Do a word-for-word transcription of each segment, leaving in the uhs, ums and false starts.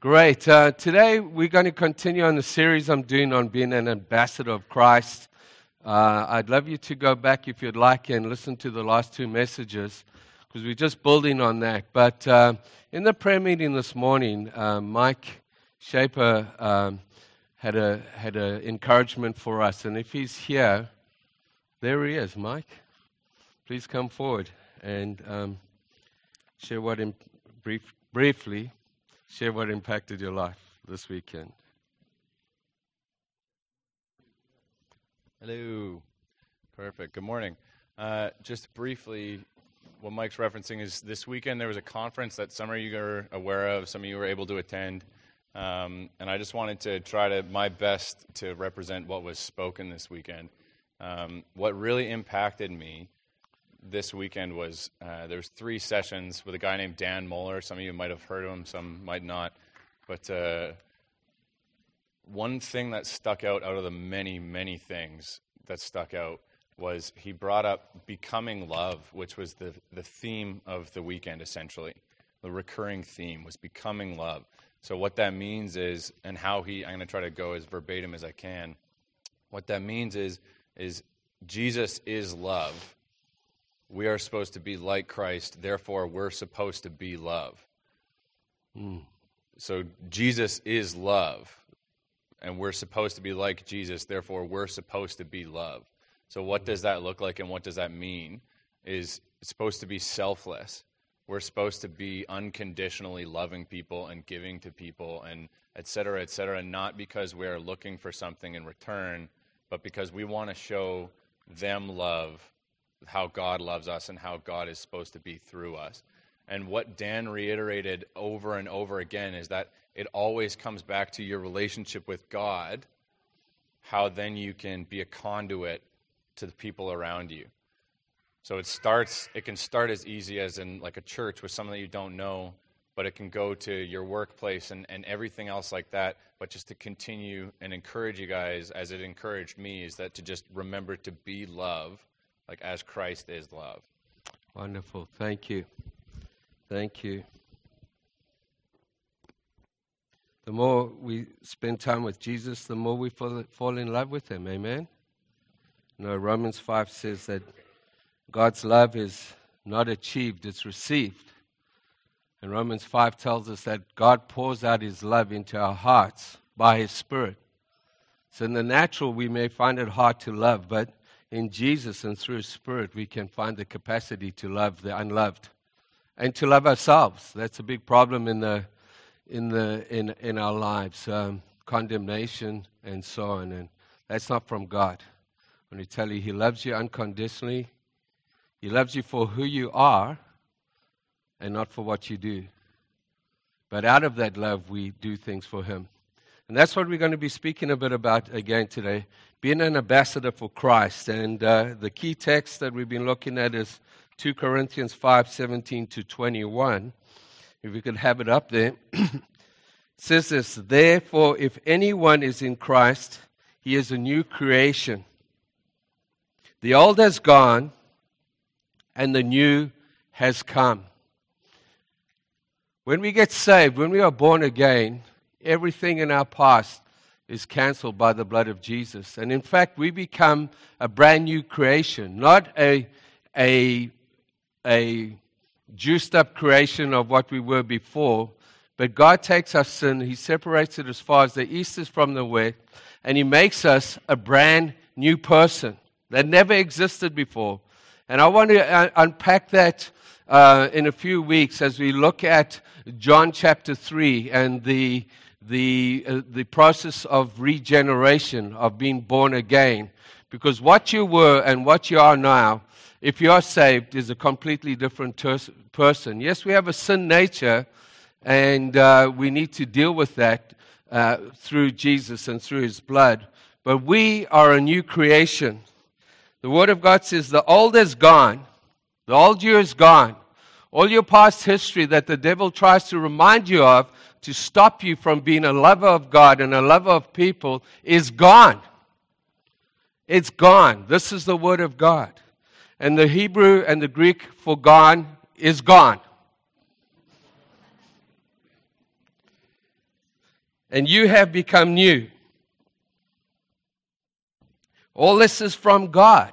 Great. Uh, today, we're going to continue on the series I'm doing on being an ambassador of Christ. Uh, I'd love you to go back, if you'd like, and listen to the last two messages, because we're just building on that. But uh, in the prayer meeting this morning, uh, Mike Schaper um, had a had an encouragement for us. And if he's here, there he is, Mike. Please come forward and um, share what in brief, briefly... Share what impacted your life this weekend. Hello. Perfect. Good morning. Uh, just briefly, what Mike's referencing is this weekend there was a conference that some of you are aware of, some of you were able to attend, um, and I just wanted to try to my best to represent what was spoken this weekend. Um, what really impacted me this weekend was uh, there was three sessions with a guy named Dan Moeller. Some of you might have heard of him, some might not. But uh, one thing that stuck out out of the many, many things that stuck out was he brought up becoming love, which was the, the theme of the weekend, essentially. The recurring theme was becoming love. So what that means is, and how he, I'm going to try to go as verbatim as I can. What that means is, is Jesus is love. We are supposed to be like Christ, therefore we're supposed to be love. Mm. So Jesus is love, and we're supposed to be like Jesus, therefore we're supposed to be love. So what does that look like and what does that mean? Is it's supposed to be selfless. We're supposed to be unconditionally loving people and giving to people and et cetera, et cetera, not because we are looking for something in return, but because we want to show them love, how God loves us and how God is supposed to be through us. And what Dan reiterated over and over again is that it always comes back to your relationship with God, how then you can be a conduit to the people around you. So it starts, it can start as easy as in like a church with someone that you don't know, but it can go to your workplace and, and everything else like that. But just to continue and encourage you guys, as it encouraged me, is that to just remember to be love, like as Christ is love. Wonderful. Thank you. Thank you. The more we spend time with Jesus, the more we fall, fall in love with him. Amen? No, Romans five says that God's love is not achieved, it's received. And Romans five tells us that God pours out his love into our hearts by his Spirit. So in the natural, we may find it hard to love, but in Jesus and through his Spirit, we can find the capacity to love the unloved and to love ourselves. That's a big problem in the in the in in our lives, um, condemnation and so on. And that's not from God. When we tell you he loves you unconditionally, he loves you for who you are and not for what you do. But out of that love, we do things for him. And that's what we're going to be speaking a bit about again today, being an ambassador for Christ. And uh, the key text that we've been looking at is two Corinthians five, seventeen to twenty-one. If we could have it up there. It says this, "Therefore, if anyone is in Christ, he is a new creation. The old has gone, and the new has come." When we get saved, when we are born again, everything in our past is cancelled by the blood of Jesus. And in fact, we become a brand new creation, not a, a, a juiced up creation of what we were before, but God takes our sin, he separates it as far as the east is from the west, and he makes us a brand new person that never existed before. And I want to unpack that uh, in a few weeks as we look at John chapter three and the the uh, the process of regeneration, of being born again. Because what you were and what you are now, if you are saved, is a completely different ter- person. Yes, we have a sin nature, and uh, we need to deal with that uh, through Jesus and through his blood. But we are a new creation. The Word of God says the old is gone, the old you is gone. All your past history that the devil tries to remind you of to stop you from being a lover of God and a lover of people is gone. It's gone. This is the Word of God. And the Hebrew and the Greek for gone is gone. and you have become new. All this is from God,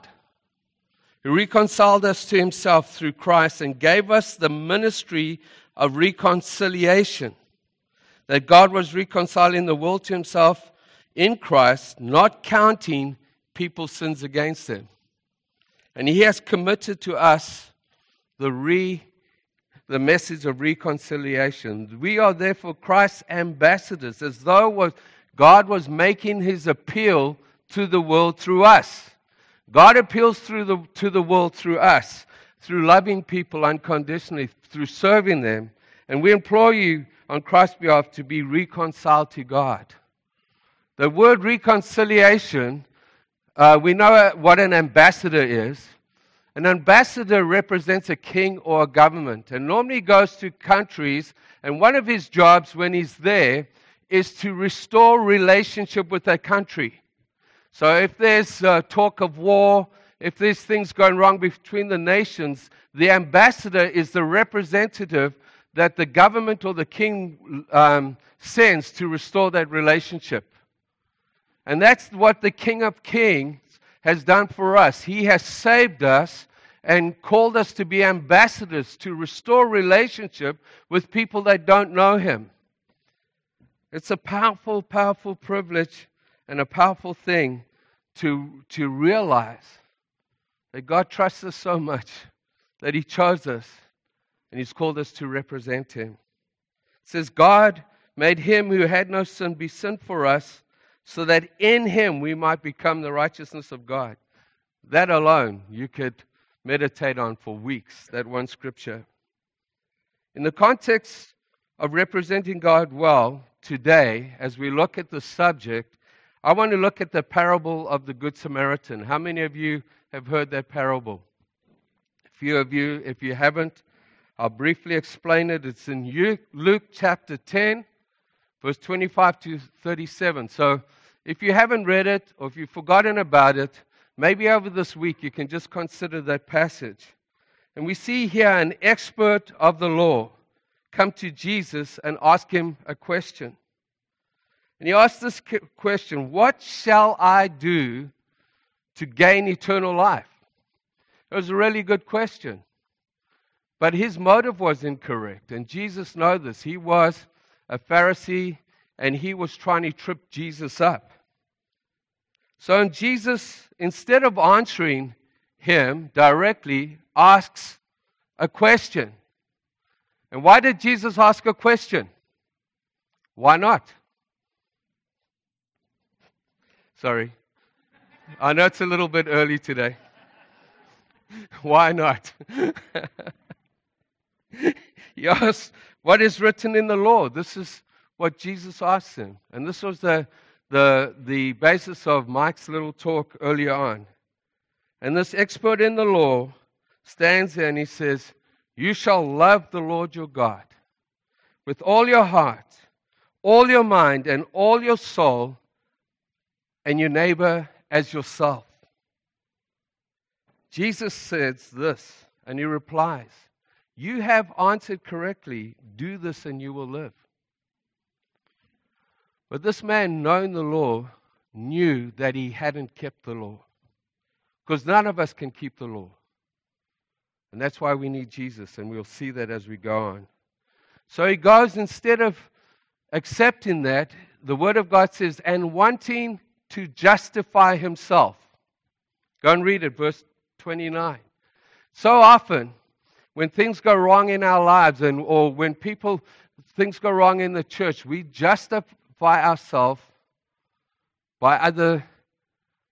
who reconciled us to himself through Christ and gave us the ministry of reconciliation, that God was reconciling the world to himself in Christ, not counting people's sins against them. And he has committed to us the re, the message of reconciliation. We are therefore Christ's ambassadors, as though God was making his appeal to the world through us. God appeals through the, to the world through us, through loving people unconditionally, through serving them. And we implore you on Christ's behalf to be reconciled to God. The word reconciliation, uh, we know what an ambassador is. An ambassador represents a king or a government, and normally goes to countries, and one of his jobs when he's there is to restore relationship with that country. So if there's uh, talk of war, if there's things going wrong between the nations, the ambassador is the representative that the government or the king um, sends to restore that relationship. And that's what the King of Kings has done for us. He has saved us and called us to be ambassadors to restore relationship with people that don't know him. It's a powerful, powerful privilege and a powerful thing to, to realize that God trusts us so much that he chose us and he's called us to represent him. It says, God made him who had no sin be sin for us, so that in him we might become the righteousness of God. That alone you could meditate on for weeks, that one scripture. In the context of representing God well today, as we look at the subject, I want to look at the parable of the Good Samaritan. How many of you have heard that parable? A few of you, if you haven't, I'll briefly explain it. It's in Luke chapter ten, verse twenty-five to thirty-seven. So if you haven't read it or if you've forgotten about it, maybe over this week you can just consider that passage. And we see here an expert of the law come to Jesus and ask him a question. And he asked this question, what shall I do to gain eternal life? It was a really good question. But his motive was incorrect, and Jesus knew this. He was a Pharisee, and he was trying to trip Jesus up. So in Jesus, instead of answering him directly, asks a question. And why did Jesus ask a question? Why not? Sorry. I know it's a little bit early today. Why not? He asked, what is written in the law? This is what Jesus asked him. And this was the, the, the basis of Mike's little talk earlier on. And this expert in the law stands there and he says, you shall love the Lord your God with all your heart, all your mind, and all your soul, and your neighbor as yourself. Jesus says this, and he replies, you have answered correctly, do this and you will live. But this man, knowing the law, knew that he hadn't kept the law, because none of us can keep the law. And that's why we need Jesus, and we'll see that as we go on. So he goes, instead of accepting that, the Word of God says, and wanting to justify himself. Go and read it, verse twenty-nine. So often, when things go wrong in our lives, and or when people, things go wrong in the church, we justify ourselves by other,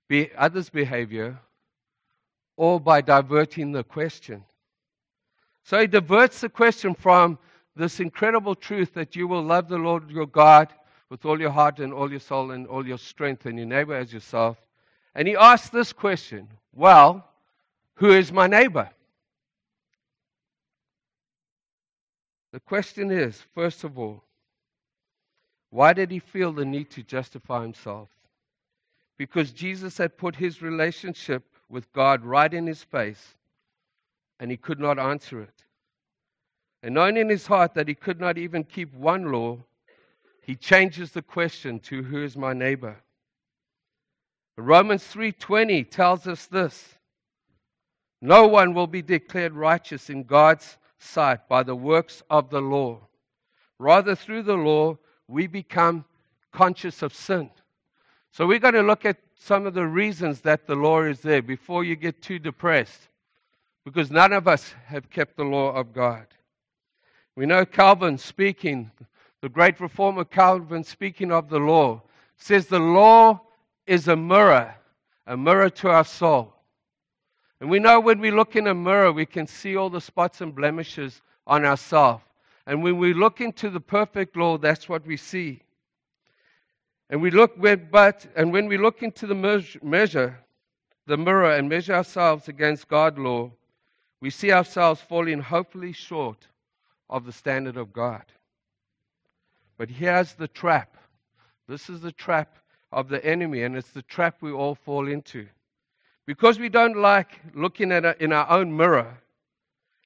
be, others' behavior or by diverting the question. So he diverts the question from this incredible truth that you will love the Lord your God with all your heart and all your soul and all your strength and your neighbor as yourself. And he asks this question, well, who is my neighbor? The question is, first of all, why did he feel the need to justify himself? Because Jesus had put his relationship with God right in his face, and he could not answer it. And knowing in his heart that he could not even keep one law, he changes the question to, who is my neighbor? Romans three twenty tells us this. No one will be declared righteous in God's sight by the works of the law. Rather, through the law, we become conscious of sin. So we're going to look at some of the reasons that the law is there before you get too depressed, because none of us have kept the law of God. We know Calvin speaking, the great reformer Calvin speaking of the law, says the law is a mirror, a mirror to our soul. And we know when we look in a mirror, we can see all the spots and blemishes on ourselves. And when we look into the perfect law, that's what we see. And we look, when, but and when we look into the measure, measure, the mirror, and measure ourselves against God's law, we see ourselves falling hopefully short of the standard of God. But here's the trap. This is the trap of the enemy, and it's the trap we all fall into. Because we don't like looking at our, in our own mirror,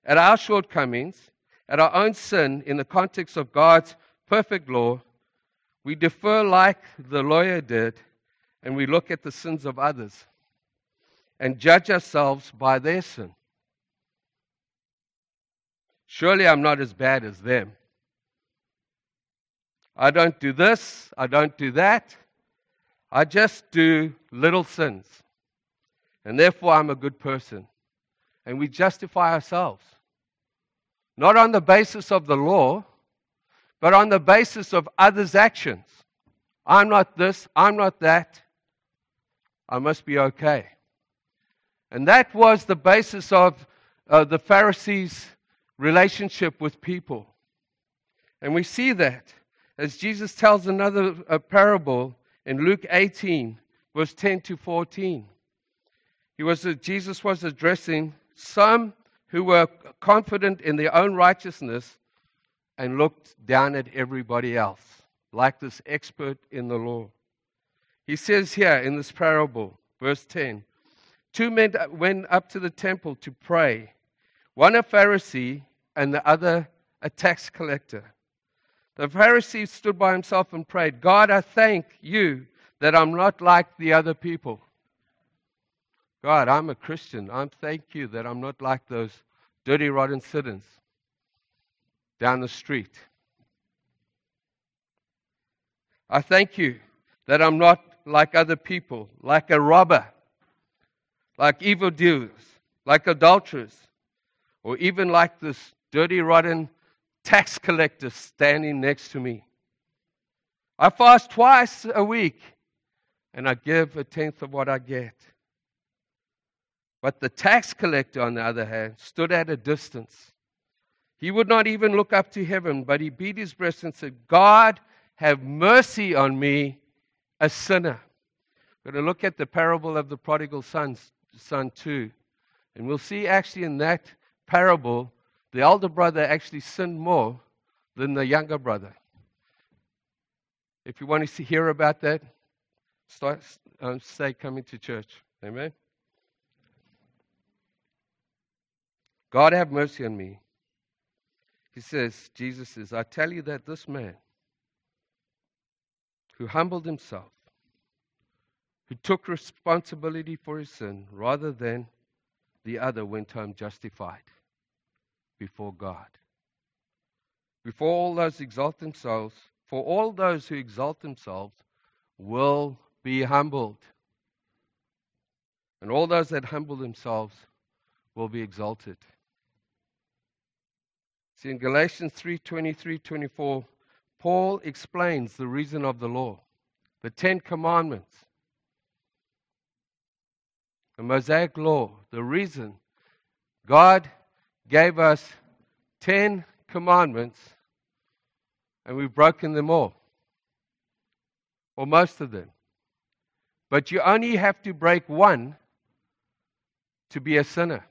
at our shortcomings, at our own sin in the context of God's perfect law, we defer like the lawyer did, and we look at the sins of others and judge ourselves by their sin. Surely I'm not as bad as them. I don't do this, I don't do that. I just do little sins. And therefore I'm a good person. And we justify ourselves. Not on the basis of the law, but on the basis of others' actions. I'm not this, I'm not that. I must be okay. And that was the basis of uh, the Pharisees' relationship with people. And we see that as Jesus tells another a parable in Luke eighteen, verse ten to fourteen. He was uh, Jesus was addressing some who were confident in their own righteousness and looked down at everybody else, like this expert in the law. He says here in this parable, verse ten, two men went up to the temple to pray, one a Pharisee and the other a tax collector. The Pharisee stood by himself and prayed, God, I thank you that I'm not like the other people. God, I'm a Christian. I thank you that I'm not like those dirty, rotten citizens down the street. I thank you that I'm not like other people, like a robber, like evildoers, like adulterers, or even like this dirty, rotten tax collector standing next to me. I fast twice a week, and I give a tenth of what I get. But the tax collector, on the other hand, stood at a distance. He would not even look up to heaven, but he beat his breast and said, God, have mercy on me, a sinner. We're going to look at the parable of the prodigal son, son too. And we'll see actually in that parable, the elder brother actually sinned more than the younger brother. If you want to see, hear about that, start, um, stay coming to church. Amen? God, have mercy on me. He says, Jesus says, I tell you that this man who humbled himself, who took responsibility for his sin, rather than the other, went home justified before God. Before all those exalt themselves, for all those who exalt themselves will be humbled. And all those that humble themselves will be exalted. See, in Galatians three twenty-three to twenty-four, Paul explains the reason of the law, the Ten Commandments, the Mosaic Law, the reason God gave us Ten Commandments and we've broken them all, or most of them. But you only have to break one to be a sinner.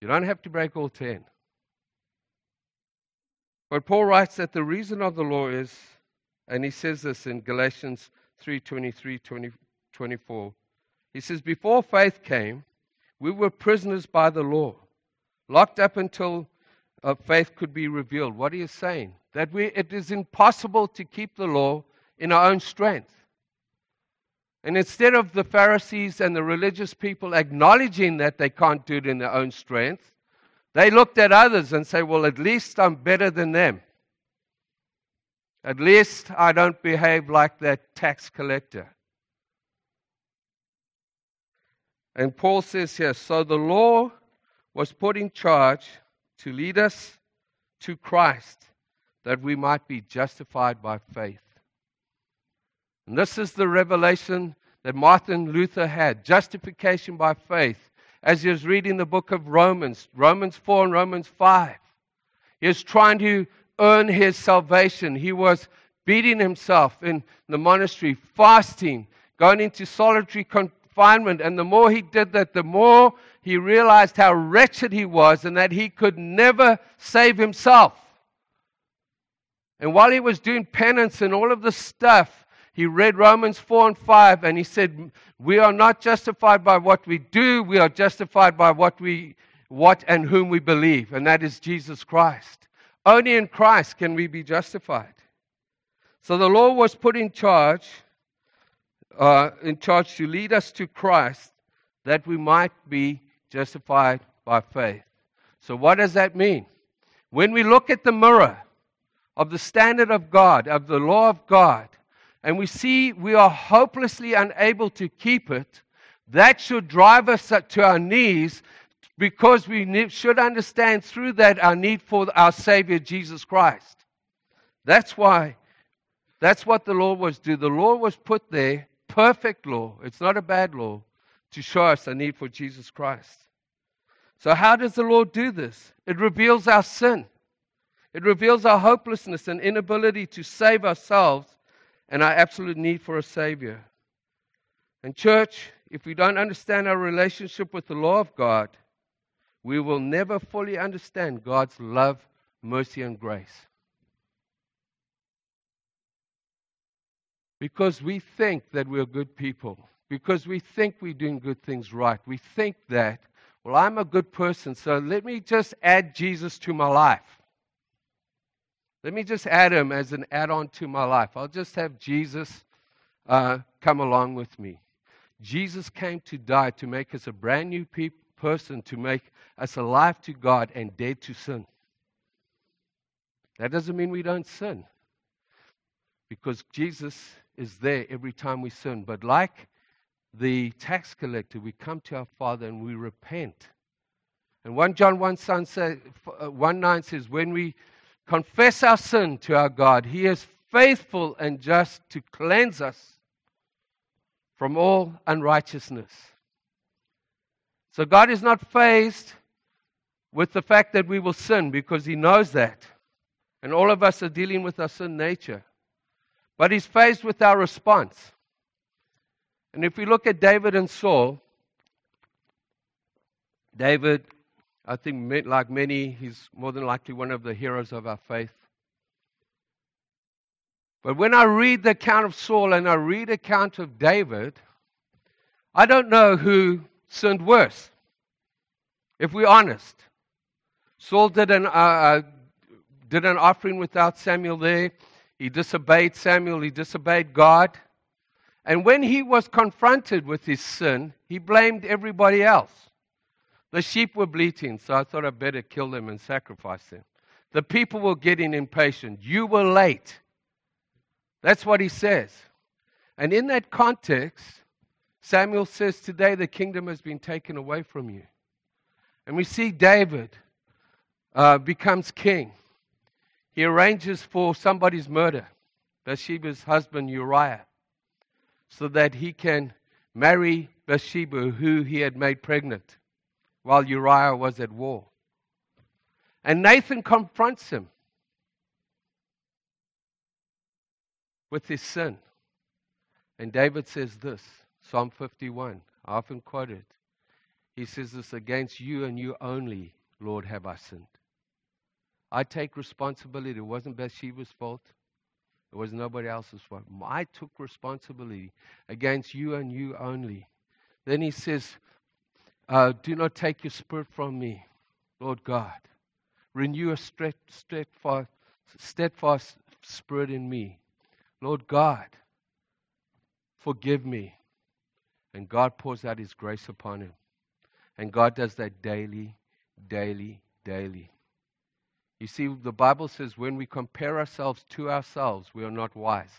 You don't have to break all ten. But Paul writes that the reason of the law is, and he says this in Galatians three twenty-three to twenty-four, he says, before faith came, we were prisoners by the law, locked up until of faith could be revealed. What are you saying? That we, it is impossible to keep the law in our own strength. And instead of the Pharisees and the religious people acknowledging that they can't do it in their own strength, they looked at others and say, well, at least I'm better than them. At least I don't behave like that tax collector. And Paul says here, so the law was put in charge to lead us to Christ, that we might be justified by faith. And this is the revelation that Martin Luther had, justification by faith, as he was reading the book of Romans, Romans four and Romans five. He was trying to earn his salvation. He was beating himself in the monastery, fasting, going into solitary confinement. And the more he did that, the more he realized how wretched he was and that he could never save himself. And while he was doing penance and all of this stuff, he read Romans four and five, and he said, we are not justified by what we do, we are justified by what we, what and whom we believe, and that is Jesus Christ. Only in Christ can we be justified. So the law was put in charge, uh, in charge to lead us to Christ, that we might be justified by faith. So what does that mean? When we look at the mirror of the standard of God, of the law of God, and we see we are hopelessly unable to keep it, that should drive us to our knees, because we should understand through that our need for our Savior, Jesus Christ. That's why, that's what the law was do. The law was put there, perfect law. It's not a bad law, to show us our need for Jesus Christ. So how does the law do this? It reveals our sin. It reveals our hopelessness and inability to save ourselves, and our absolute need for a Savior. And church, if we don't understand our relationship with the law of God, we will never fully understand God's love, mercy, and grace. Because we think that we're good people. Because we think we're doing good things right. We think that, well, I'm a good person, so let me just add Jesus to my life. Let me just add him as an add-on to my life. I'll just have Jesus uh, come along with me. Jesus came to die to make us a brand new pe- person, to make us alive to God and dead to sin. That doesn't mean we don't sin, because Jesus is there every time we sin. But like the tax collector, we come to our Father and we repent. And First John one nine says, when we confess our sin to our God, he is faithful and just to cleanse us from all unrighteousness. So God is not fazed with the fact that we will sin, because he knows that. And all of us are dealing with our sin nature. But he's fazed with our response. And if we look at David and Saul, David, I think, like many, he's more than likely one of the heroes of our faith. But when I read the account of Saul and I read the account of David, I don't know who sinned worse, if we're honest. Saul did an, uh, did an offering without Samuel there. He disobeyed Samuel. He disobeyed God. And when he was confronted with his sin, he blamed everybody else. The sheep were bleating, so I thought I'd better kill them and sacrifice them. The people were getting impatient. You were late. That's what he says. And in that context, Samuel says, today the kingdom has been taken away from you. And we see David uh, becomes king. He arranges for somebody's murder, Bathsheba's husband Uriah, so that he can marry Bathsheba, who he had made pregnant while Uriah was at war. And Nathan confronts him with his sin. And David says this, Psalm fifty-one, I often quote it. He says this, against you and you only, Lord, have I sinned. I take responsibility. It wasn't Bathsheba's fault. It was nobody else's fault. I took responsibility against you and you only. Then he says, Uh, do not take your spirit from me, Lord God. Renew a steadfast, steadfast spirit in me. Lord God, forgive me. And God pours out His grace upon him. And God does that daily, daily, daily. You see, the Bible says when we compare ourselves to ourselves, we are not wise.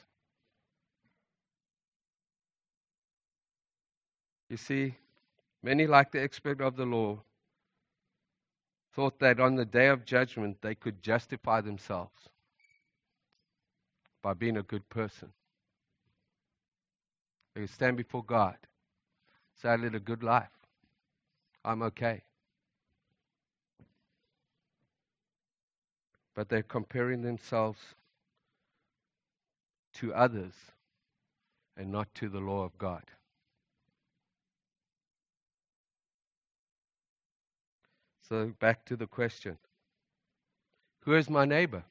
You see, many, like the expert of the law, thought that on the day of judgment they could justify themselves by being a good person. They could stand before God, say, I led a good life. I'm okay. But they're comparing themselves to others and not to the law of God. So back to the question. Who is my neighbor?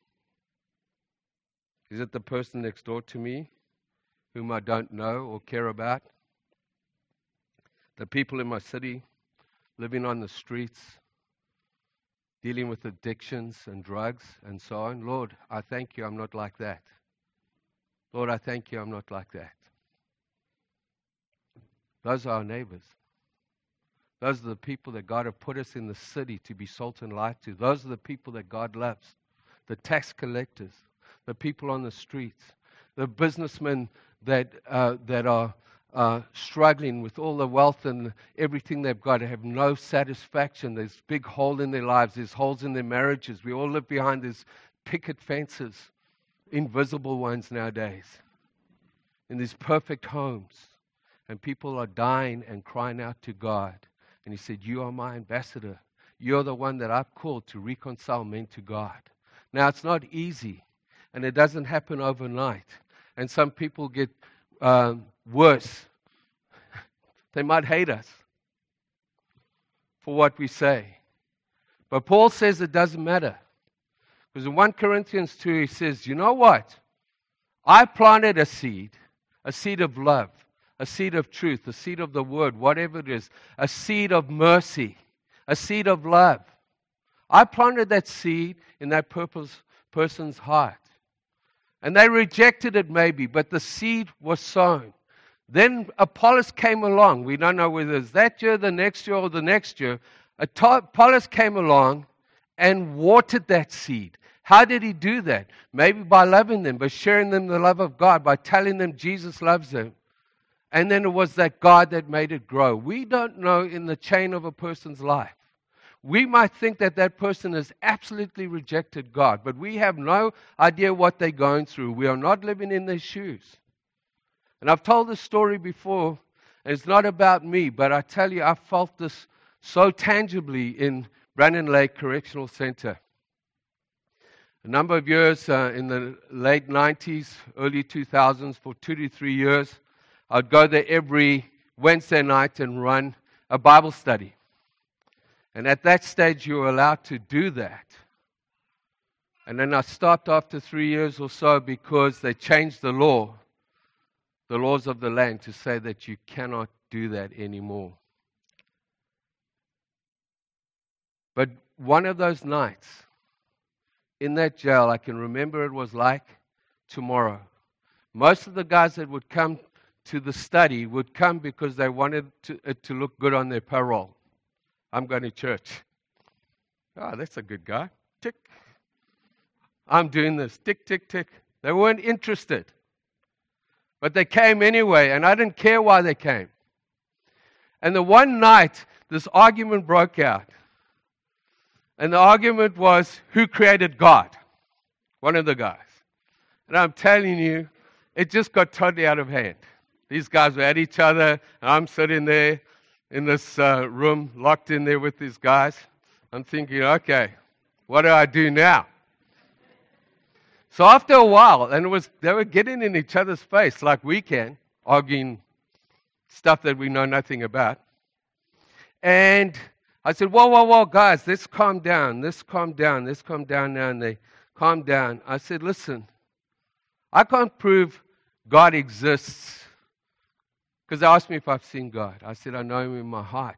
Is it the person next door to me whom I don't know or care about? The people in my city living on the streets, dealing with addictions and drugs and so on? Lord, I thank you I'm not like that. Lord, I thank you I'm not like that. Those are our neighbors. Those are the people that God has put us in the city to be salt and light to. Those are the people that God loves. The tax collectors, the people on the streets, the businessmen that uh, that are uh, struggling with all the wealth and everything they've got, have no satisfaction. There's a big hole in their lives. There's holes in their marriages. We all live behind these picket fences, invisible ones nowadays, in these perfect homes. And people are dying and crying out to God. And He said, you are my ambassador. You're the one that I've called to reconcile men to God. Now, it's not easy, and it doesn't happen overnight. And some people get um, worse. They might hate us for what we say. But Paul says it doesn't matter. Because in First Corinthians two, he says, you know what? I planted a seed, a seed of love, a seed of truth, a seed of the word, whatever it is, a seed of mercy, a seed of love. I planted that seed in that purpose, person's heart. And they rejected it maybe, but the seed was sown. Then Apollos came along. We don't know whether it's that year, the next year, or the next year. Apollos came along and watered that seed. How did he do that? Maybe by loving them, by sharing them the love of God, by telling them Jesus loves them. And then it was that God that made it grow. We don't know in the chain of a person's life. We might think that that person has absolutely rejected God, but we have no idea what they're going through. We are not living in their shoes. And I've told this story before, and it's not about me, but I tell you, I felt this so tangibly in Brandon Lake Correctional Center. A number of years uh, in the late nineties, early two thousands, for two to three years, I'd go there every Wednesday night and run a Bible study. And at that stage, you were allowed to do that. And then I stopped after three years or so because they changed the law, the laws of the land, to say that you cannot do that anymore. But one of those nights in that jail, I can remember it was like tomorrow. Most of the guys that would come to the study would come because they wanted to, it to look good on their parole. I'm going to church. Oh, that's a good guy. Tick. I'm doing this. Tick, tick, tick. They weren't interested. But they came anyway, and I didn't care why they came. And the one night, this argument broke out. And the argument was, who created God? One of the guys. And I'm telling you, it just got totally out of hand. These guys were at each other, and I'm sitting there in this uh, room, locked in there with these guys. I'm thinking, okay, what do I do now? So after a while, and it was they were getting in each other's face like we can, arguing stuff that we know nothing about. And I said, whoa, whoa, whoa, guys, let's calm down, let's calm down, let's calm down now. And they calmed down. I said, listen, I can't prove God exists. Because they asked me if I've seen God. I said, I know Him in my heart.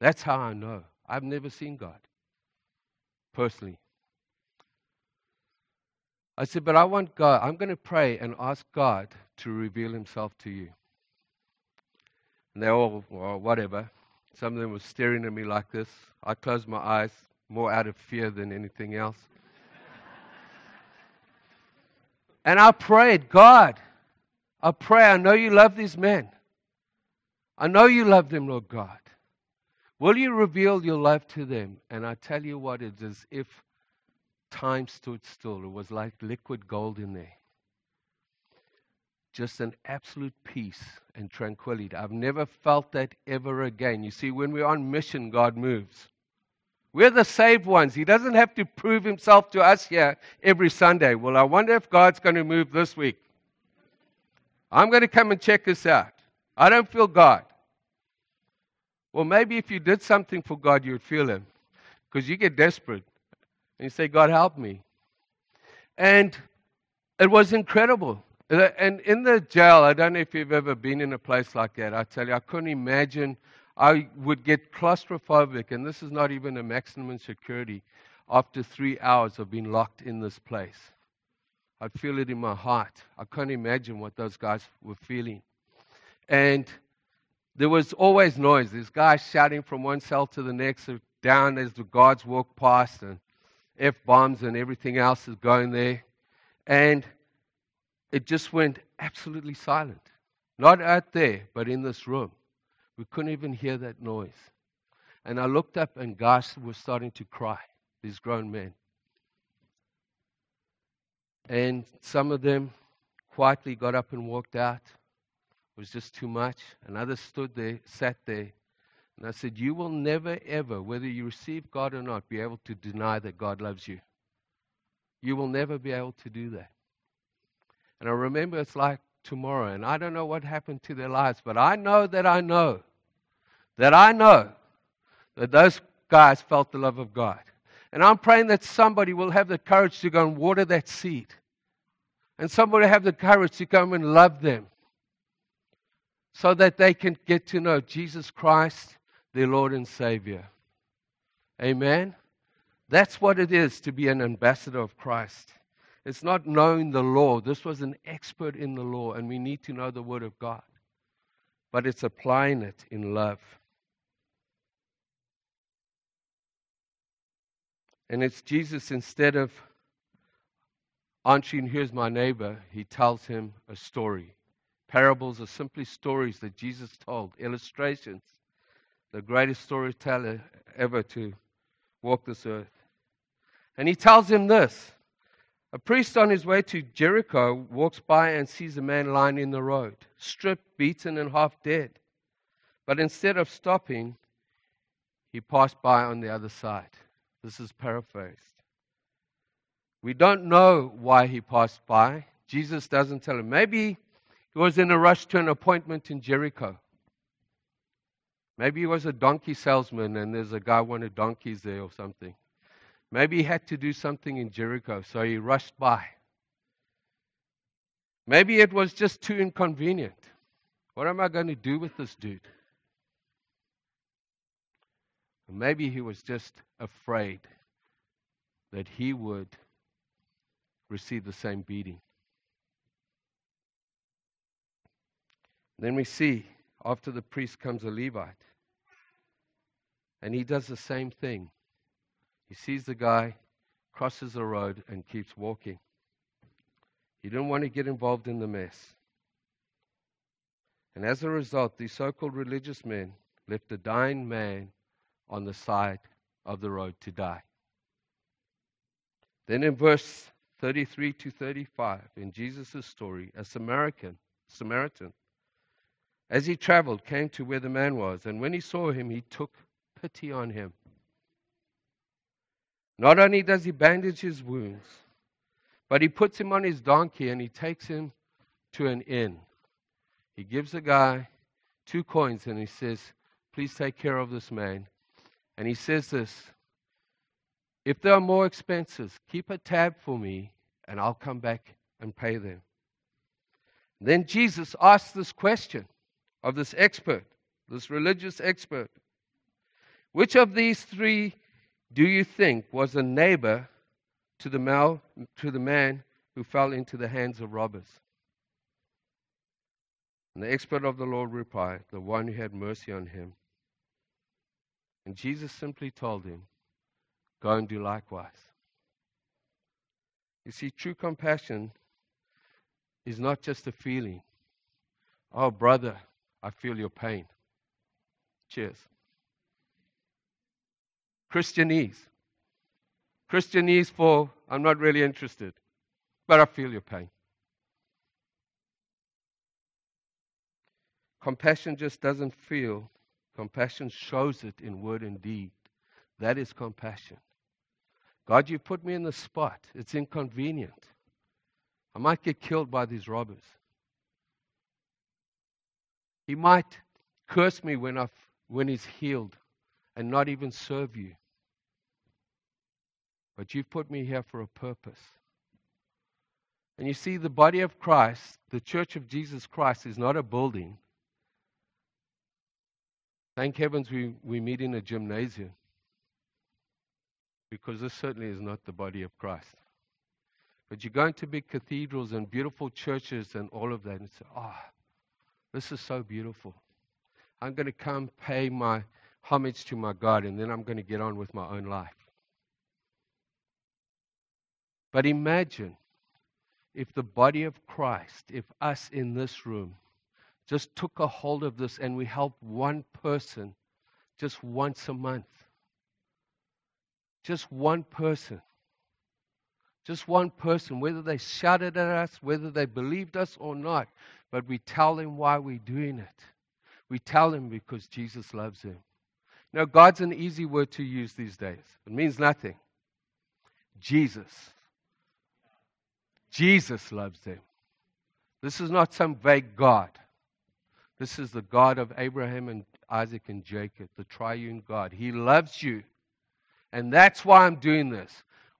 That's how I know. I've never seen God personally. I said, but I want God, I'm going to pray and ask God to reveal himself to you. And they all, well, whatever. Some of them were staring at me like this. I closed my eyes, more out of fear than anything else. And I prayed, God, I pray, I know you love these men. I know you love them, Lord God. Will you reveal your love to them? And I tell you what, it's as if time stood still. It was like liquid gold in there. Just an absolute peace and tranquility. I've never felt that ever again. You see, when we're on mission, God moves. We're the saved ones. He doesn't have to prove himself to us here every Sunday. Well, I wonder if God's going to move this week. I'm going to come and check this out. I don't feel God. Well, maybe if you did something for God, you'd feel him. Because you get desperate. And you say, God, help me. And it was incredible. And in the jail, I don't know if you've ever been in a place like that. I tell you, I couldn't imagine. I would get claustrophobic, and this is not even a maximum security, after three hours of being locked in this place. I'd feel it in my heart. I can't imagine what those guys were feeling. And there was always noise. There's guys shouting from one cell to the next, down as the guards walk past, and F-bombs and everything else is going there. And it just went absolutely silent. Not out there, but in this room. We couldn't even hear that noise. And I looked up and guys were starting to cry, these grown men. And some of them quietly got up and walked out. It was just too much. And others stood there, sat there. And I said, you will never, ever, whether you receive God or not, be able to deny that God loves you. You will never be able to do that. And I remember it's like tomorrow, and I don't know what happened to their lives, but I know that I know that I know that those guys felt the love of God. And I'm praying that somebody will have the courage to go and water that seed. And somebody have the courage to come and love them so that they can get to know Jesus Christ, their Lord and Savior. Amen? That's what it is to be an ambassador of Christ. It's not knowing the law. This was an expert in the law, and we need to know the Word of God. But it's applying it in love. And it's Jesus, instead of answering, here's my neighbor, he tells him a story. Parables are simply stories that Jesus told, illustrations. The greatest storyteller ever to walk this earth. And he tells him this. A priest on his way to Jericho walks by and sees a man lying in the road, stripped, beaten, and half dead. But instead of stopping, he passed by on the other side. This is paraphrased. We don't know why he passed by. Jesus doesn't tell him. Maybe he was in a rush to an appointment in Jericho. Maybe he was a donkey salesman and there's a guy who wanted donkeys there or something. Maybe he had to do something in Jericho, so he rushed by. Maybe it was just too inconvenient. What am I going to do with this dude? Maybe he was just afraid that he would receive the same beating. Then we see, after the priest comes a Levite, and he does the same thing. He sees the guy, crosses the road, and keeps walking. He didn't want to get involved in the mess. And as a result, these so-called religious men left a dying man on the side of the road to die. Then in verse thirty-three to thirty-five, in Jesus' story, a Samaritan, Samaritan, as he traveled, came to where the man was, and when he saw him, he took pity on him. Not only does he bandage his wounds, but he puts him on his donkey and he takes him to an inn. He gives the guy two coins and he says, please take care of this man. And he says this, if there are more expenses, keep a tab for me and I'll come back and pay them. Then Jesus asks this question of this expert, this religious expert, which of these three do you think was a neighbor to the, male, to the man who fell into the hands of robbers? And the expert of the law replied, the one who had mercy on him. And Jesus simply told him, go and do likewise. You see, true compassion is not just a feeling. Oh, brother, I feel your pain. Cheers. Christianese. Christianese for, I'm not really interested, but I feel your pain. Compassion just doesn't feel. Compassion shows it in word and deed. That is compassion. God, you put me in the spot. It's inconvenient. I might get killed by these robbers. He might curse me when, I've, when he's healed and not even serve you. But you've put me here for a purpose. And you see, the body of Christ, the Church of Jesus Christ, is not a building. Thank heavens we, we meet in a gymnasium, because this certainly is not the body of Christ. But you go into big cathedrals and beautiful churches and all of that and say, ah, oh, this is so beautiful. I'm going to come pay my homage to my God, and then I'm going to get on with my own life. But imagine if the body of Christ, if us in this room, just took a hold of this and we helped one person just once a month. Just one person. Just one person, whether they shouted at us, whether they believed us or not, but we tell them why we're doing it. We tell them because Jesus loves them. Now, God's an easy word to use these days. It means nothing. Jesus. Jesus loves them. This is not some vague God. This is the God of Abraham and Isaac and Jacob, the triune God. He loves you. And that's why I'm doing this.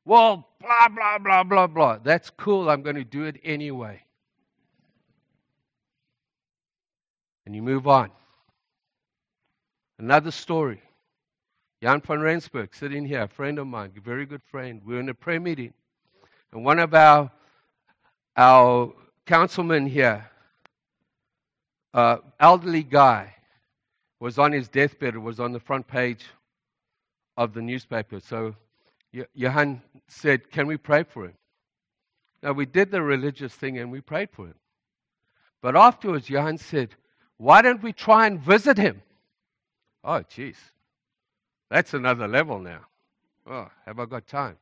Well, blah, blah, blah, blah, blah. That's cool. I'm going to do it anyway. And you move on. Another story. Jan van Rensberg, sitting here, a friend of mine, a very good friend. We were in a prayer meeting. And one of our, our councilmen here, uh, elderly guy, was on his deathbed. It was on the front page of the newspaper. So Johannes said, can we pray for him? Now, we did the religious thing and we prayed for him. But afterwards, Johannes said, why don't we try and visit him? Oh, jeez. That's another level now. Oh, have I got time?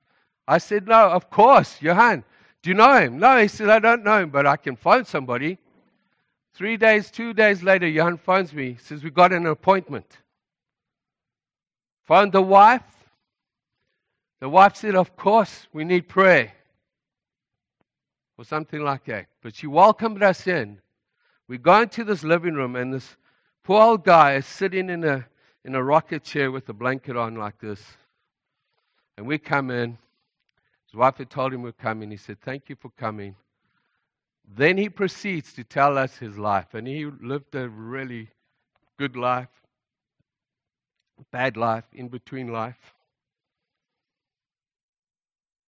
I said, no, of course, Johannes. Do you know him? No, he said, I don't know him, but I can phone somebody. Three days, two days later, Johannes phones me. He says, we got an appointment. Phoned the wife. The wife said, of course, we need prayer. Or something like that. But she welcomed us in. We go into this living room, and this poor old guy is sitting in a, in a rocket chair with a blanket on like this. And we come in. His wife had told him we're coming. He said, thank you for coming. Then he proceeds to tell us his life. And he lived a really good life. Bad life, in between life.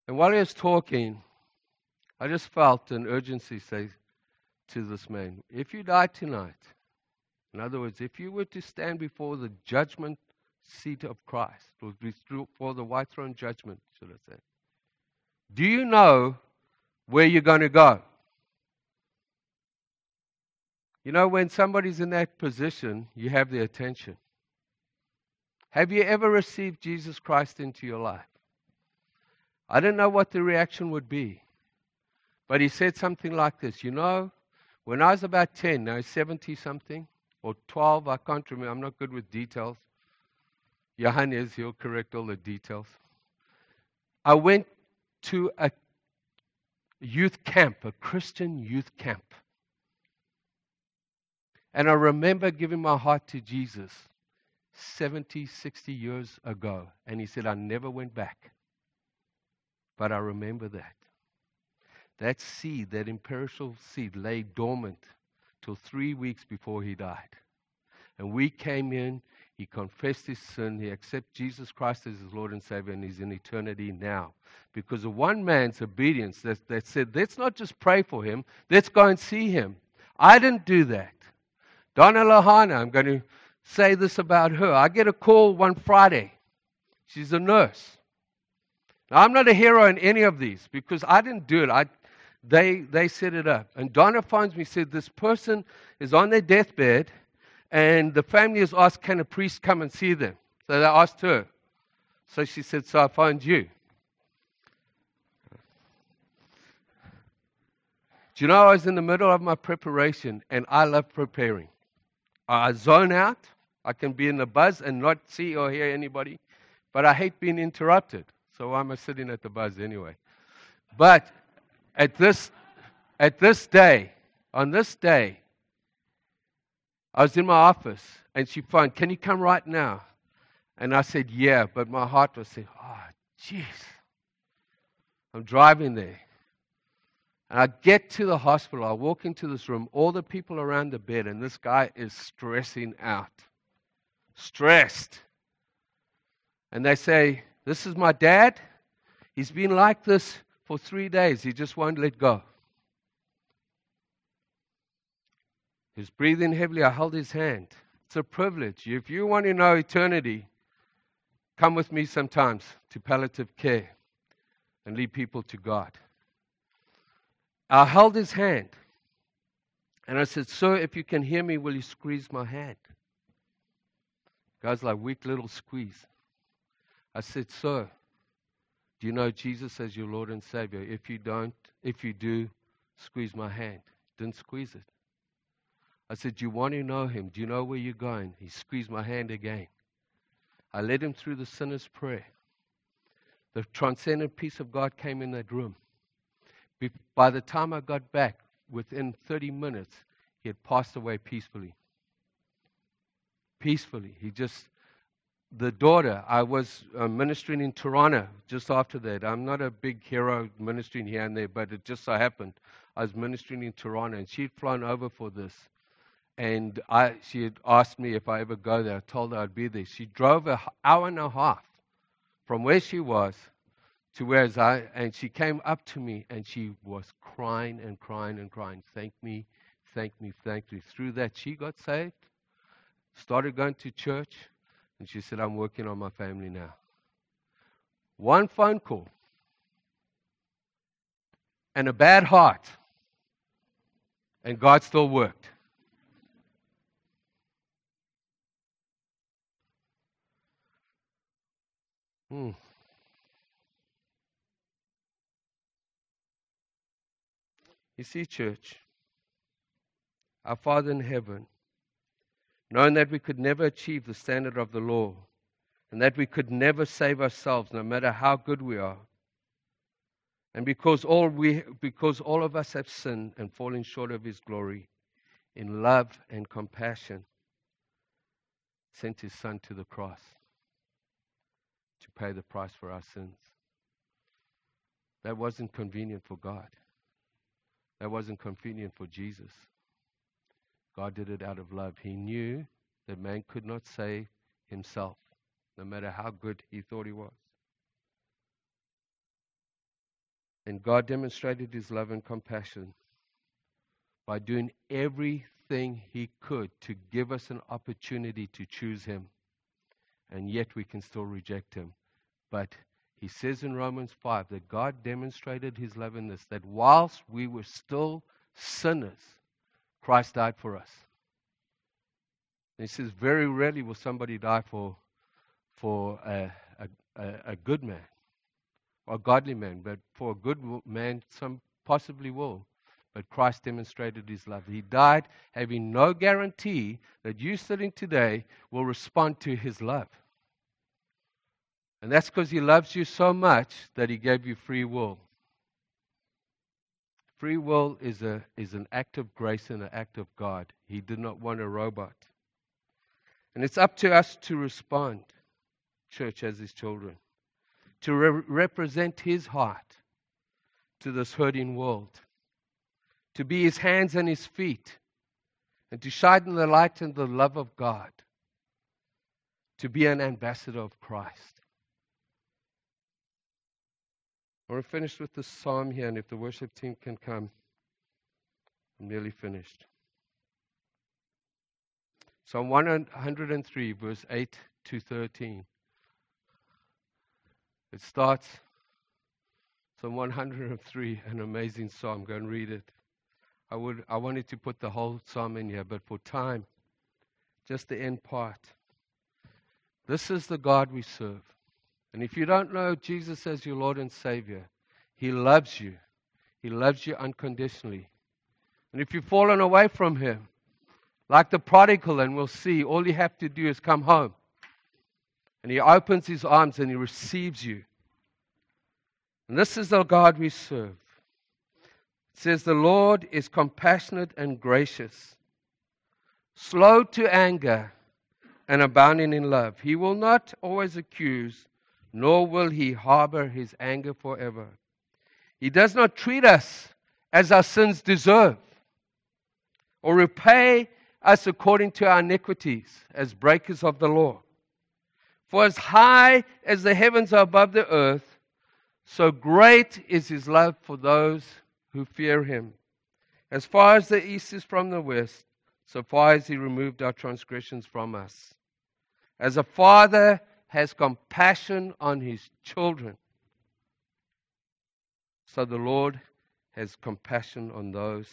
And while he was talking, I just felt an urgency say to this man, if you die tonight, in other words, if you were to stand before the judgment seat of Christ, or before the white throne judgment, should I say, do you know where you're going to go? You know, when somebody's in that position, you have their attention. Have you ever received Jesus Christ into your life? I don't know what the reaction would be. But he said something like this. You know, when I was about ten, now seventy-something, or twelve, I can't remember. I'm not good with details. Johannes, he'll correct all the details. I went to a youth camp, a Christian youth camp. And I remember giving my heart to Jesus seventy, sixty years ago. And he said, I never went back. But I remember that. That seed, that imperishable seed, lay dormant till three weeks before he died. And we came in, he confessed his sin, he accepted Jesus Christ as his Lord and Savior, and he's in eternity now. Because of one man's obedience that, that said, let's not just pray for him, let's go and see him. I didn't do that. Donna Lohana, I'm going to say this about her. I get a call one Friday. She's a nurse. Now, I'm not a hero in any of these because I didn't do it. I, they, they set it up. And Donna phones me, said, this person is on their deathbed, and the family has asked, can a priest come and see them? So they asked her. So she said, so I phoned you. Do you know, I was in the middle of my preparation, and I love preparing. I zone out. I can be in the buzz and not see or hear anybody. But I hate being interrupted. So I'm sitting at the buzz anyway. But at this, at this day, on this day, I was in my office, and she phoned, can you come right now? And I said, yeah, but my heart was saying, oh, jeez. I'm driving there. And I get to the hospital. I walk into this room, all the people around the bed, and this guy is stressing out. Stressed. And they say, this is my dad. He's been like this for three days. He just won't let go. He was breathing heavily. I held his hand. It's a privilege. If you want to know eternity, come with me sometimes to palliative care and lead people to God. I held his hand. And I said, sir, if you can hear me, will you squeeze my hand? The guy's like, weak little squeeze. I said, sir, do you know Jesus as your Lord and Savior? If you don't, if you do, squeeze my hand. Didn't squeeze it. I said, do you want to know him? Do you know where you're going? He squeezed my hand again. I led him through the sinner's prayer. The transcendent peace of God came in that room. Be- by the time I got back, within thirty minutes, he had passed away peacefully. Peacefully. He just... The daughter, I was uh, ministering in Toronto just after that. I'm not a big hero ministering here and there, but it just so happened. I was ministering in Toronto, and she'd flown over for this. And I, she had asked me if I ever go there. I told her I'd be there. She drove an hour and a half from where she was to where I, and she came up to me, and she was crying and crying and crying. Thank me, thank me, thank me. Through that, she got saved, started going to church. And she said, I'm working on my family now. One phone call and a bad heart, and God still worked. Hmm. You see, church, our Father in heaven, knowing that we could never achieve the standard of the law, and that we could never save ourselves, no matter how good we are. And because all we, because all of us have sinned and fallen short of his glory, in love and compassion, sent his Son to the cross to pay the price for our sins. That wasn't convenient for God. That wasn't convenient for Jesus. God did it out of love. He knew that man could not save himself, no matter how good he thought he was. And God demonstrated his love and compassion by doing everything he could to give us an opportunity to choose him. And yet we can still reject him. But he says in Romans five that God demonstrated his love in this, that whilst we were still sinners, Christ died for us. And he says, very rarely will somebody die for for a, a, a good man, or a godly man, but for a good man, some possibly will. But Christ demonstrated his love. He died having no guarantee that you sitting today will respond to his love. And that's because he loves you so much that he gave you free will. Free will is a is an act of grace and an act of God. He did not want a robot. And it's up to us to respond, church, as his children, to re- represent his heart to this hurting world, to be his hands and his feet, and to shine in the light and the love of God, to be an ambassador of Christ. I want to finish with this psalm here, and if the worship team can come, I'm nearly finished. Psalm one hundred three, verse eight to thirteen. It starts, Psalm one hundred three, an amazing psalm. Go and read it. I would, I wanted to put the whole psalm in here, but for time, just the end part. This is the God we serve. And if you don't know Jesus as your Lord and Savior, He loves you. He loves you unconditionally. And if you've fallen away from Him, like the prodigal, and we'll see, all you have to do is come home. And He opens His arms and He receives you. And this is the God we serve. It says, the Lord is compassionate and gracious, slow to anger, and abounding in love. He will not always accuse, nor will He harbor His anger forever. He does not treat us as our sins deserve, or repay us according to our iniquities as breakers of the law. For as high as the heavens are above the earth, so great is His love for those who fear Him. As far as the east is from the west, so far as He removed our transgressions from us. As a father has compassion on his children, so the Lord has compassion on those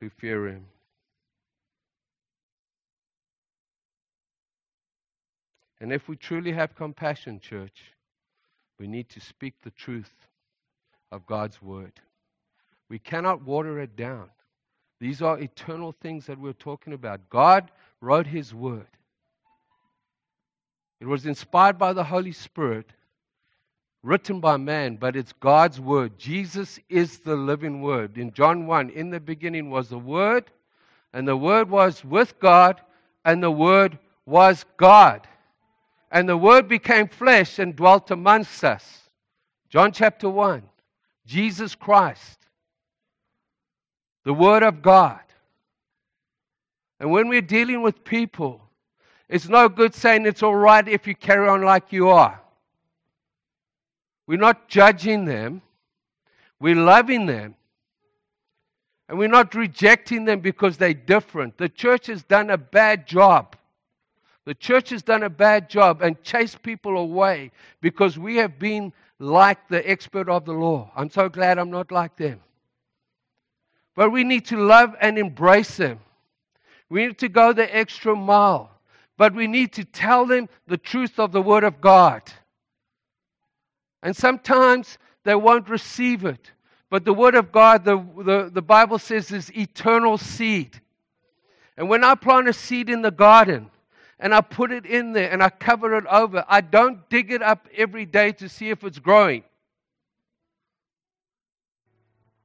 who fear Him. And if we truly have compassion, church, we need to speak the truth of God's word. We cannot water it down. These are eternal things that we're talking about. God wrote His word. It was inspired by the Holy Spirit, written by man, but it's God's word. Jesus is the living word. In John one, in the beginning was the Word, and the Word was with God, and the Word was God. And the Word became flesh and dwelt amongst us. John chapter one, Jesus Christ, the Word of God. And when we're dealing with people, it's no good saying it's all right if you carry on like you are. We're not judging them. We're loving them. And we're not rejecting them because they're different. The church has done a bad job. The church has done a bad job and chased people away because we have been like the expert of the law. I'm so glad I'm not like them. But we need to love and embrace them. We need to go the extra mile. But we need to tell them the truth of the Word of God. And sometimes they won't receive it. But the Word of God, the, the, the Bible says, is eternal seed. And when I plant a seed in the garden, and I put it in there, and I cover it over, I don't dig it up every day to see if it's growing.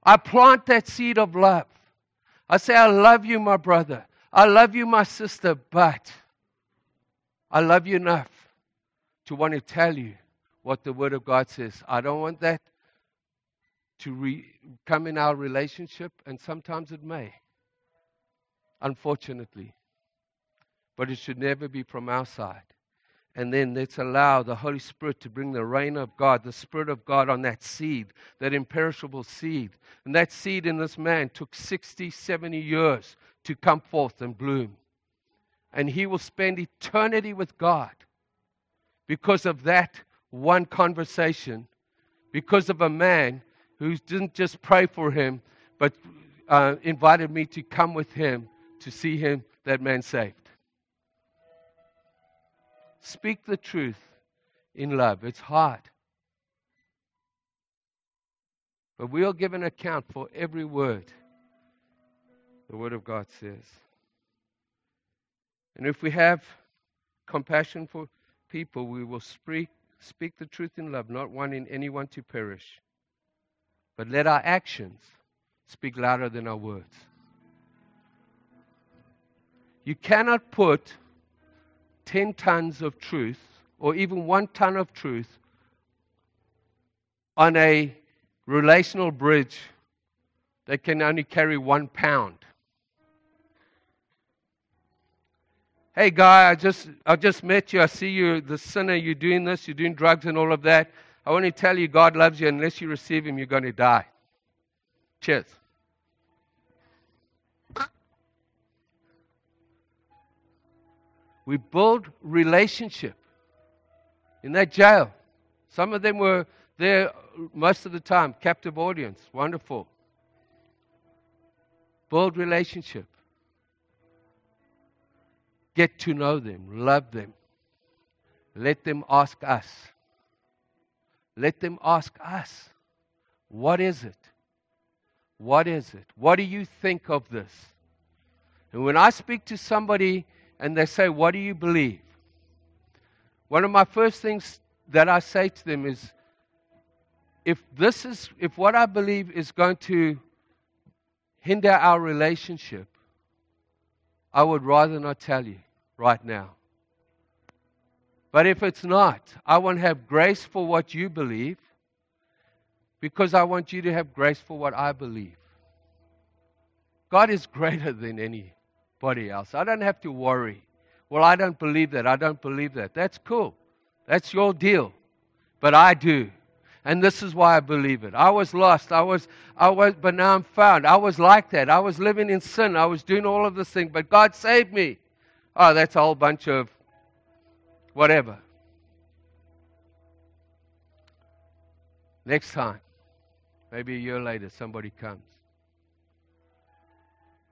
I plant that seed of love. I say, I love you, my brother. I love you, my sister, but I love you enough to want to tell you what the Word of God says. I don't want that to re- come in our relationship, and sometimes it may, unfortunately. But it should never be from our side. And then let's allow the Holy Spirit to bring the rain of God, the Spirit of God on that seed, that imperishable seed. And that seed in this man took sixty, seventy years to come forth and bloom. And he will spend eternity with God because of that one conversation, because of a man who didn't just pray for him, but uh, invited me to come with him to see him, that man saved. Speak the truth in love. It's hard. But we'll give an account for every word the Word of God says. And if we have compassion for people, we will speak, speak the truth in love, not wanting anyone to perish. But let our actions speak louder than our words. You cannot put ten tons of truth, or even one ton of truth, on a relational bridge that can only carry one pound. hey, guy, I just I just met you. I see you, the sinner. You're doing this. You're doing drugs and all of that. I want to tell you, God loves you. Unless you receive him, you're going to die. Cheers. We build relationship in that jail. Some of them were there most of the time, captive audience. Wonderful. Build relationship. Get to know them. Love them. Let them ask us. Let them ask us, what is it? What is it? What do you think of this? And when I speak to somebody and they say, what do you believe? One of my first things that I say to them is, if this is, if what I believe is going to hinder our relationship, I would rather not tell you right now. But if it's not, I want to have grace for what you believe, because I want you to have grace for what I believe. God is greater than anybody else. I don't have to worry. Well, I don't believe that. I don't believe that. That's cool. That's your deal. But I do. And this is why I believe it. I was lost. I was, I was, but now I'm found. I was like that. I was living in sin. I was doing all of this thing, but God saved me. Oh, that's a whole bunch of whatever. Next time, maybe a year later, somebody comes.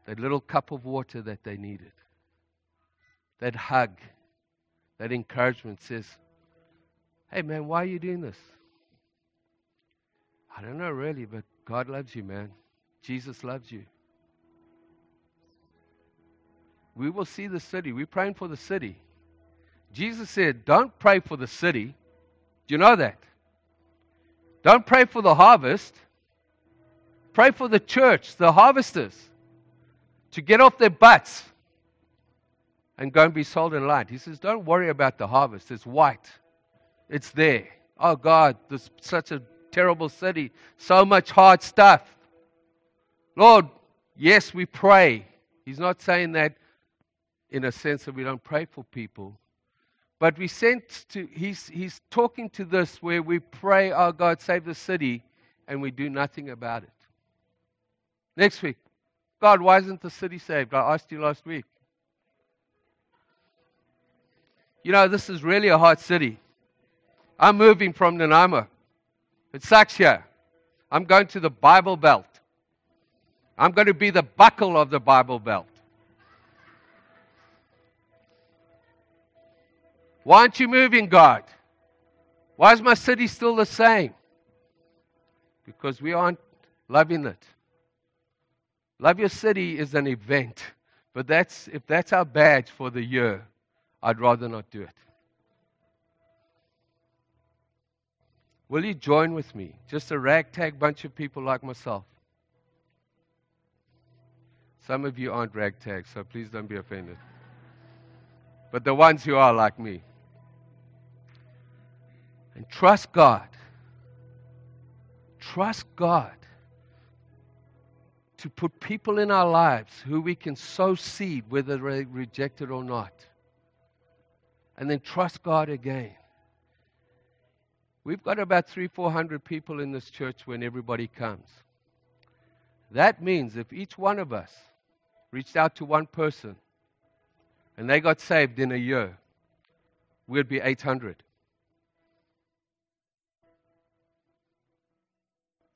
That little cup of water that they needed. That hug. That encouragement says, hey man, why are you doing this? I don't know really, but God loves you, man. Jesus loves you. We will see the city. We're praying for the city. Jesus said, don't pray for the city. Do you know that? Don't pray for the harvest. Pray for the church, the harvesters, to get off their butts and go and be salt and light. He says, don't worry about the harvest. It's white. It's there. Oh, God, there's such a terrible city. So much hard stuff. Lord, yes, we pray. He's not saying that in a sense that we don't pray for people. But we sent to, he's, he's talking to this where we pray, oh God, save the city, and we do nothing about it. Next week, God, why isn't the city saved? I asked you last week. You know, this is really a hard city. I'm moving from Nanaimo. It sucks here. I'm going to the Bible Belt. I'm going to be the buckle of the Bible Belt. Why aren't you moving, God? Why is my city still the same? Because we aren't loving it. Love Your City is an event. But that's if that's our badge for the year, I'd rather not do it. Will you join with me? Just a ragtag bunch of people like myself. Some of you aren't ragtag, so please don't be offended. But the ones who are like me. And trust God. Trust God to put people in our lives who we can sow seed, whether they're rejected or not. And then trust God again. We've got about three, four hundred people in this church when everybody comes. That means if each one of us reached out to one person and they got saved in a year, we'd be eight hundred.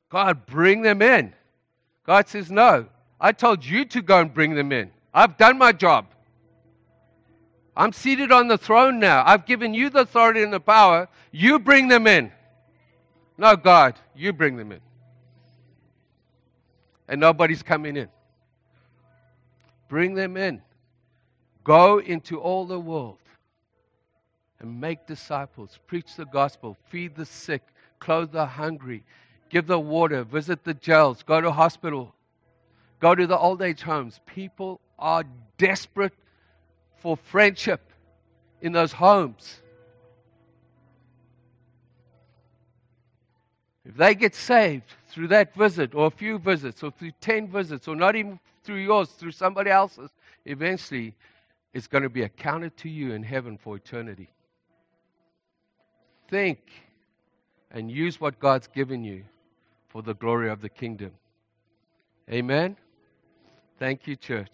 God, bring them in. God says, no, I told you to go and bring them in. I've done my job. I'm seated on the throne now. I've given you the authority and the power. You bring them in. No, God, you bring them in. And nobody's coming in. Bring them in. Go into all the world and make disciples. Preach the gospel. Feed the sick. Clothe the hungry. Give the water. Visit the jails. Go to hospital. Go to the old age homes. People are desperate for friendship in those homes. If they get saved through that visit, or a few visits, or through ten visits, or not even through yours, through somebody else's, eventually is going to be accounted to you in heaven for eternity. Think and use what God's given you for the glory of the kingdom. Amen. Thank you, church.